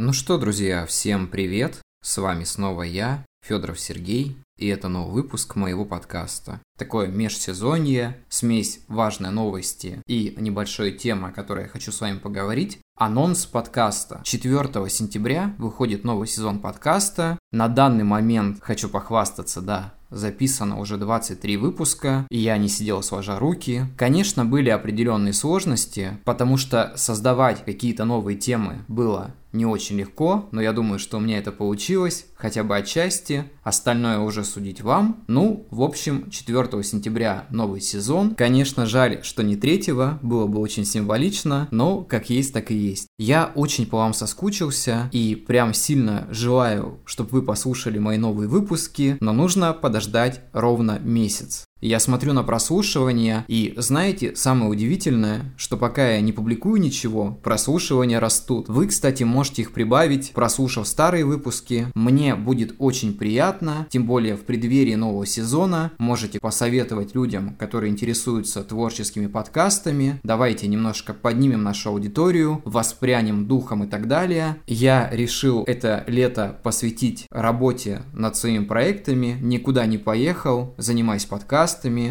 Ну что, друзья, всем привет! С вами снова я, Федоров Сергей, и это новый выпуск моего подкаста. Такое межсезонье, смесь важной новости и небольшой темы, о которой я хочу с вами поговорить. Анонс подкаста. 4 сентября выходит новый сезон подкаста. На данный момент, хочу похвастаться, записано уже 23 выпуска, и я не сидел сложа руки. Конечно, были определенные сложности, потому что создавать какие-то новые темы было не очень легко, но я думаю, что у меня это получилось, хотя бы отчасти. Остальное уже судить вам. Ну, в общем, 4 сентября новый сезон. Конечно, жаль, что не 3-го, было бы очень символично, но как есть, так и есть. Я очень по вам соскучился и прям сильно желаю, чтобы вы послушали мои новые выпуски, но нужно подождать ровно месяц. Я смотрю на прослушивание, и знаете, самое удивительное, что пока я не публикую ничего, прослушивания растут. Вы, кстати, можете их прибавить, прослушав старые выпуски. Мне будет очень приятно, тем более в преддверии нового сезона. Можете посоветовать людям, которые интересуются творческими подкастами. Давайте немножко поднимем нашу аудиторию, воспрянем духом и так далее. Я решил это лето посвятить работе над своими проектами, никуда не поехал, занимаюсь подкастом.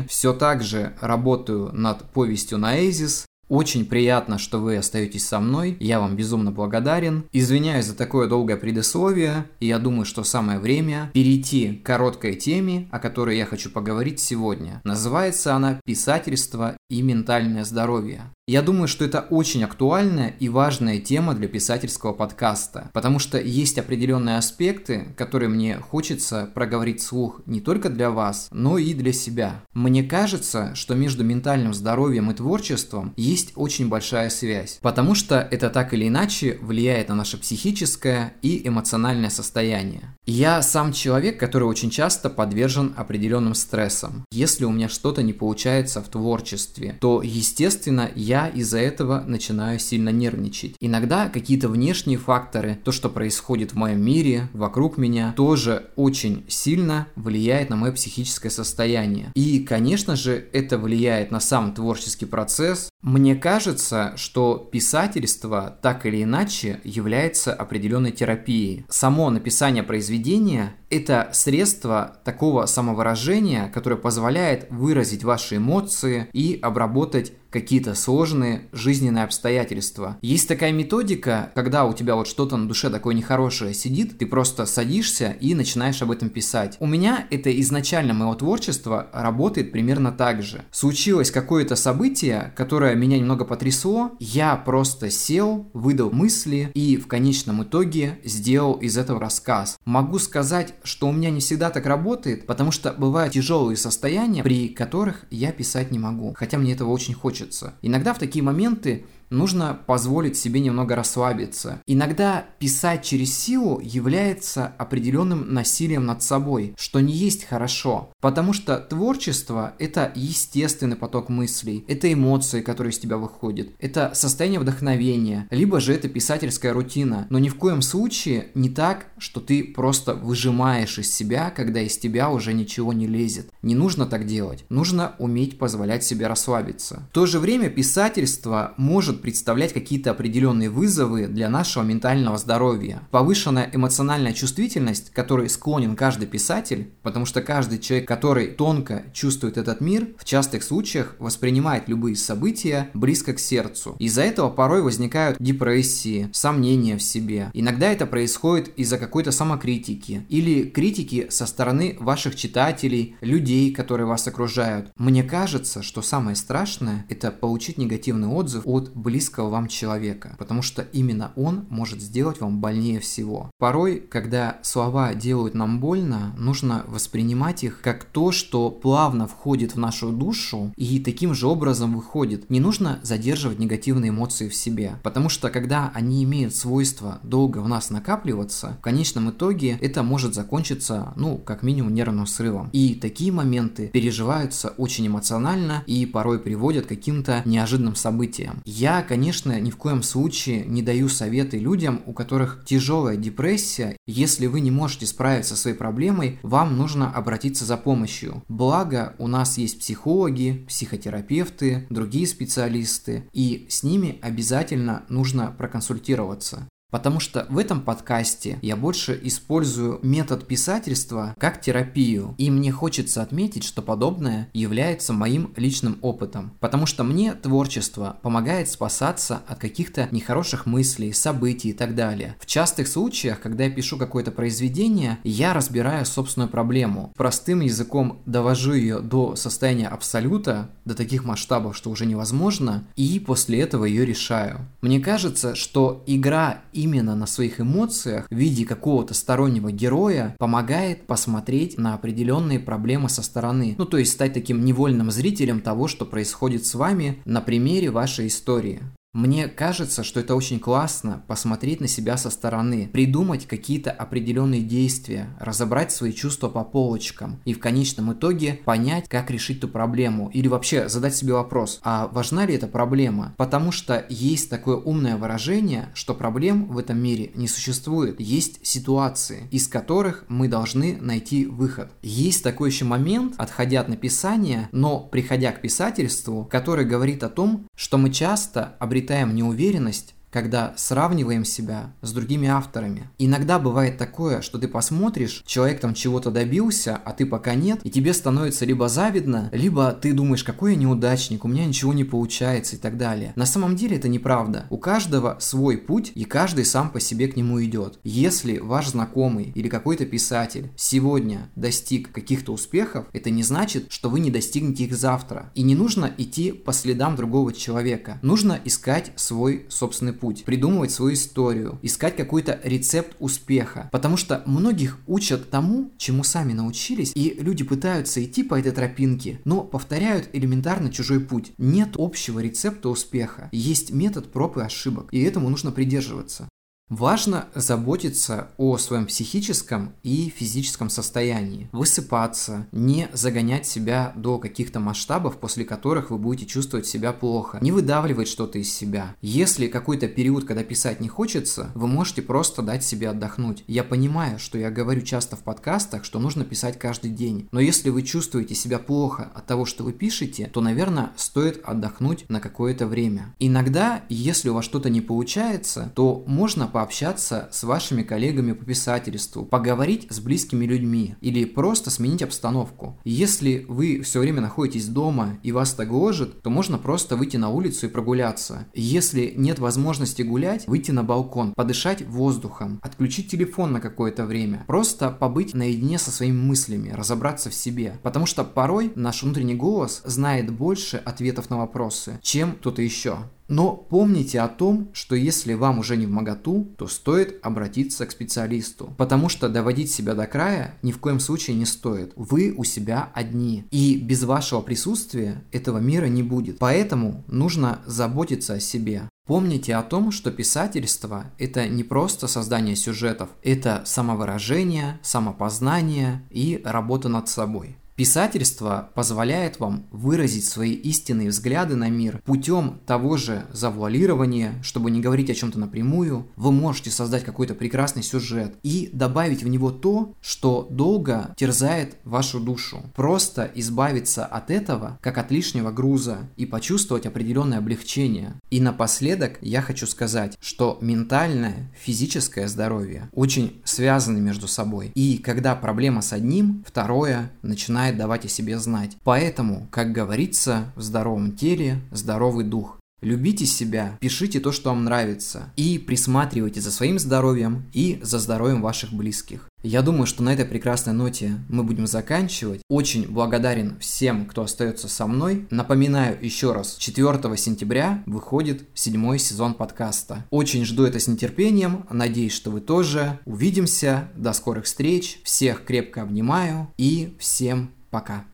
Все так же работаю над повестью «Ноэзис». Очень приятно, что вы остаетесь со мной, я вам безумно благодарен. Извиняюсь за такое долгое предисловие, и я думаю, что самое время перейти к короткой теме, о которой я хочу поговорить сегодня. Называется она «Писательство и ментальное здоровье». Я думаю, что это очень актуальная и важная тема для писательского подкаста, потому что есть определенные аспекты, которые мне хочется проговорить вслух не только для вас, но и для себя. Мне кажется, что между ментальным здоровьем и творчеством есть очень большая связь, потому что это так или иначе влияет на наше психическое и эмоциональное состояние. Я сам человек, который очень часто подвержен определенным стрессам. Если у меня что-то не получается в творчестве, то, естественно, я из-за этого начинаю сильно нервничать. Иногда какие-то внешние факторы, то, что происходит в моем мире, вокруг меня, тоже очень сильно влияет на мое психическое состояние. И, конечно же, это влияет на сам творческий процесс. Мне кажется, что писательство так или иначе является определенной терапией. Само написание произведения – это средство такого самовыражения, которое позволяет выразить ваши эмоции и обработать какие-то сложные жизненные обстоятельства. Есть такая методика, когда у тебя вот что-то на душе такое нехорошее сидит, ты просто садишься и начинаешь об этом писать. У меня это изначально моего творчества работает примерно так же. Случилось какое-то событие, которое меня немного потрясло, я просто сел, выдал мысли и в конечном итоге сделал из этого рассказ. Могу сказать, что у меня не всегда так работает, потому что бывают тяжелые состояния, при которых я писать не могу, хотя мне этого очень хочется. Иногда в такие моменты нужно позволить себе немного расслабиться. Иногда писать через силу является определенным насилием над собой, что не есть хорошо, потому что творчество – это естественный поток мыслей, это эмоции, которые из тебя выходят, это состояние вдохновения, либо же это писательская рутина. Но ни в коем случае не так, что ты просто выжимаешь из себя, когда из тебя уже ничего не лезет. Не нужно так делать, нужно уметь позволять себе расслабиться. В то же время писательство может представлять какие-то определенные вызовы для нашего ментального здоровья. Повышенная эмоциональная чувствительность, к которой склонен каждый писатель, потому что каждый человек, который тонко чувствует этот мир, в частых случаях воспринимает любые события близко к сердцу. Из-за этого порой возникают депрессии, сомнения в себе. Иногда это происходит из-за какой-то самокритики или критики со стороны ваших читателей, людей, которые вас окружают. Мне кажется, что самое страшное – это получить негативный отзыв от близкого вам человека, потому что именно он может сделать вам больнее всего. Порой, когда слова делают нам больно, нужно воспринимать их как то, что плавно входит в нашу душу и таким же образом выходит. Не нужно задерживать негативные эмоции в себе, потому что когда они имеют свойство долго в нас накапливаться, в конечном итоге это может закончиться, как минимум нервным срывом. И такие моменты переживаются очень эмоционально и порой приводят к каким-то неожиданным событиям. Я, конечно, ни в коем случае не даю советы людям, у которых тяжелая депрессия. Если вы не можете справиться со своей проблемой, вам нужно обратиться за помощью. Благо, у нас есть психологи, психотерапевты, другие специалисты, и с ними обязательно нужно проконсультироваться. Потому что в этом подкасте я больше использую метод писательства как терапию. И мне хочется отметить, что подобное является моим личным опытом. Потому что мне творчество помогает спасаться от каких-то нехороших мыслей, событий и так далее. В частых случаях, когда я пишу какое-то произведение, я разбираю собственную проблему. Простым языком довожу ее до состояния абсолюта, до таких масштабов, что уже невозможно, и после этого ее решаю. Мне кажется, что игра именно на своих эмоциях в виде какого-то стороннего героя помогает посмотреть на определенные проблемы со стороны. Ну, то есть стать таким невольным зрителем того, что происходит с вами на примере вашей истории. Мне кажется, что это очень классно посмотреть на себя со стороны, придумать какие-то определенные действия, разобрать свои чувства по полочкам и в конечном итоге понять, как решить ту проблему или вообще задать себе вопрос, а важна ли эта проблема? Потому что есть такое умное выражение, что проблем в этом мире не существует, есть ситуации, из которых мы должны найти выход. Есть такой еще момент, отходя от написания, но приходя к писательству, который говорит о том, что мы часто обретаем неуверенность, когда сравниваем себя с другими авторами. Иногда бывает такое, что ты посмотришь, человек там чего-то добился, а ты пока нет, и тебе становится либо завидно, либо ты думаешь, какой я неудачник, у меня ничего не получается и так далее. На самом деле это неправда. У каждого свой путь, и каждый сам по себе к нему идет. Если ваш знакомый или какой-то писатель сегодня достиг каких-то успехов, это не значит, что вы не достигнете их завтра. И не нужно идти по следам другого человека. Нужно искать свой собственный путь, придумывать свою историю, искать какой-то рецепт успеха. Потому что многих учат тому, чему сами научились, и люди пытаются идти по этой тропинке, но повторяют элементарно чужой путь. Нет общего рецепта успеха. Есть метод проб и ошибок, и этому нужно придерживаться. Важно заботиться о своем психическом и физическом состоянии, высыпаться, не загонять себя до каких-то масштабов, после которых вы будете чувствовать себя плохо, не выдавливать что-то из себя. Если какой-то период, когда писать не хочется, вы можете просто дать себе отдохнуть. Я понимаю, что я говорю часто в подкастах, что нужно писать каждый день, но если вы чувствуете себя плохо от того, что вы пишете, то, наверное, стоит отдохнуть на какое-то время. Иногда, если у вас что-то не получается, то можно пообщаться с вашими коллегами по писательству, поговорить с близкими людьми или просто сменить обстановку. Если вы все время находитесь дома и вас так гложет, то можно просто выйти на улицу и прогуляться. Если нет возможности гулять, выйти на балкон, подышать воздухом, отключить телефон на какое-то время, просто побыть наедине со своими мыслями, разобраться в себе. Потому что порой наш внутренний голос знает больше ответов на вопросы, чем кто-то еще. Но помните о том, что если вам уже не вмоготу, то стоит обратиться к специалисту. Потому что доводить себя до края ни в коем случае не стоит. Вы у себя одни. И без вашего присутствия этого мира не будет. Поэтому нужно заботиться о себе. Помните о том, что писательство – это не просто создание сюжетов. Это самовыражение, самопознание и работа над собой. Писательство позволяет вам выразить свои истинные взгляды на мир путем того же завуалирования, чтобы не говорить о чем-то напрямую. Вы можете создать какой-то прекрасный сюжет и добавить в него то, что долго терзает вашу душу. Просто избавиться от этого, как от лишнего груза, и почувствовать определенное облегчение. И напоследок я хочу сказать, что ментальное, физическое здоровье очень связаны между собой. И когда проблема с одним, второе начинает давать о себе знать. Поэтому, как говорится, в здоровом теле здоровый дух. Любите себя, пишите то, что вам нравится, и присматривайте за своим здоровьем и за здоровьем ваших близких. Я думаю, что на этой прекрасной ноте мы будем заканчивать. Очень благодарен всем, кто остается со мной. Напоминаю еще раз, 4 сентября выходит 7 сезон подкаста. Очень жду это с нетерпением, надеюсь, что вы тоже. Увидимся, до скорых встреч, всех крепко обнимаю и всем пока.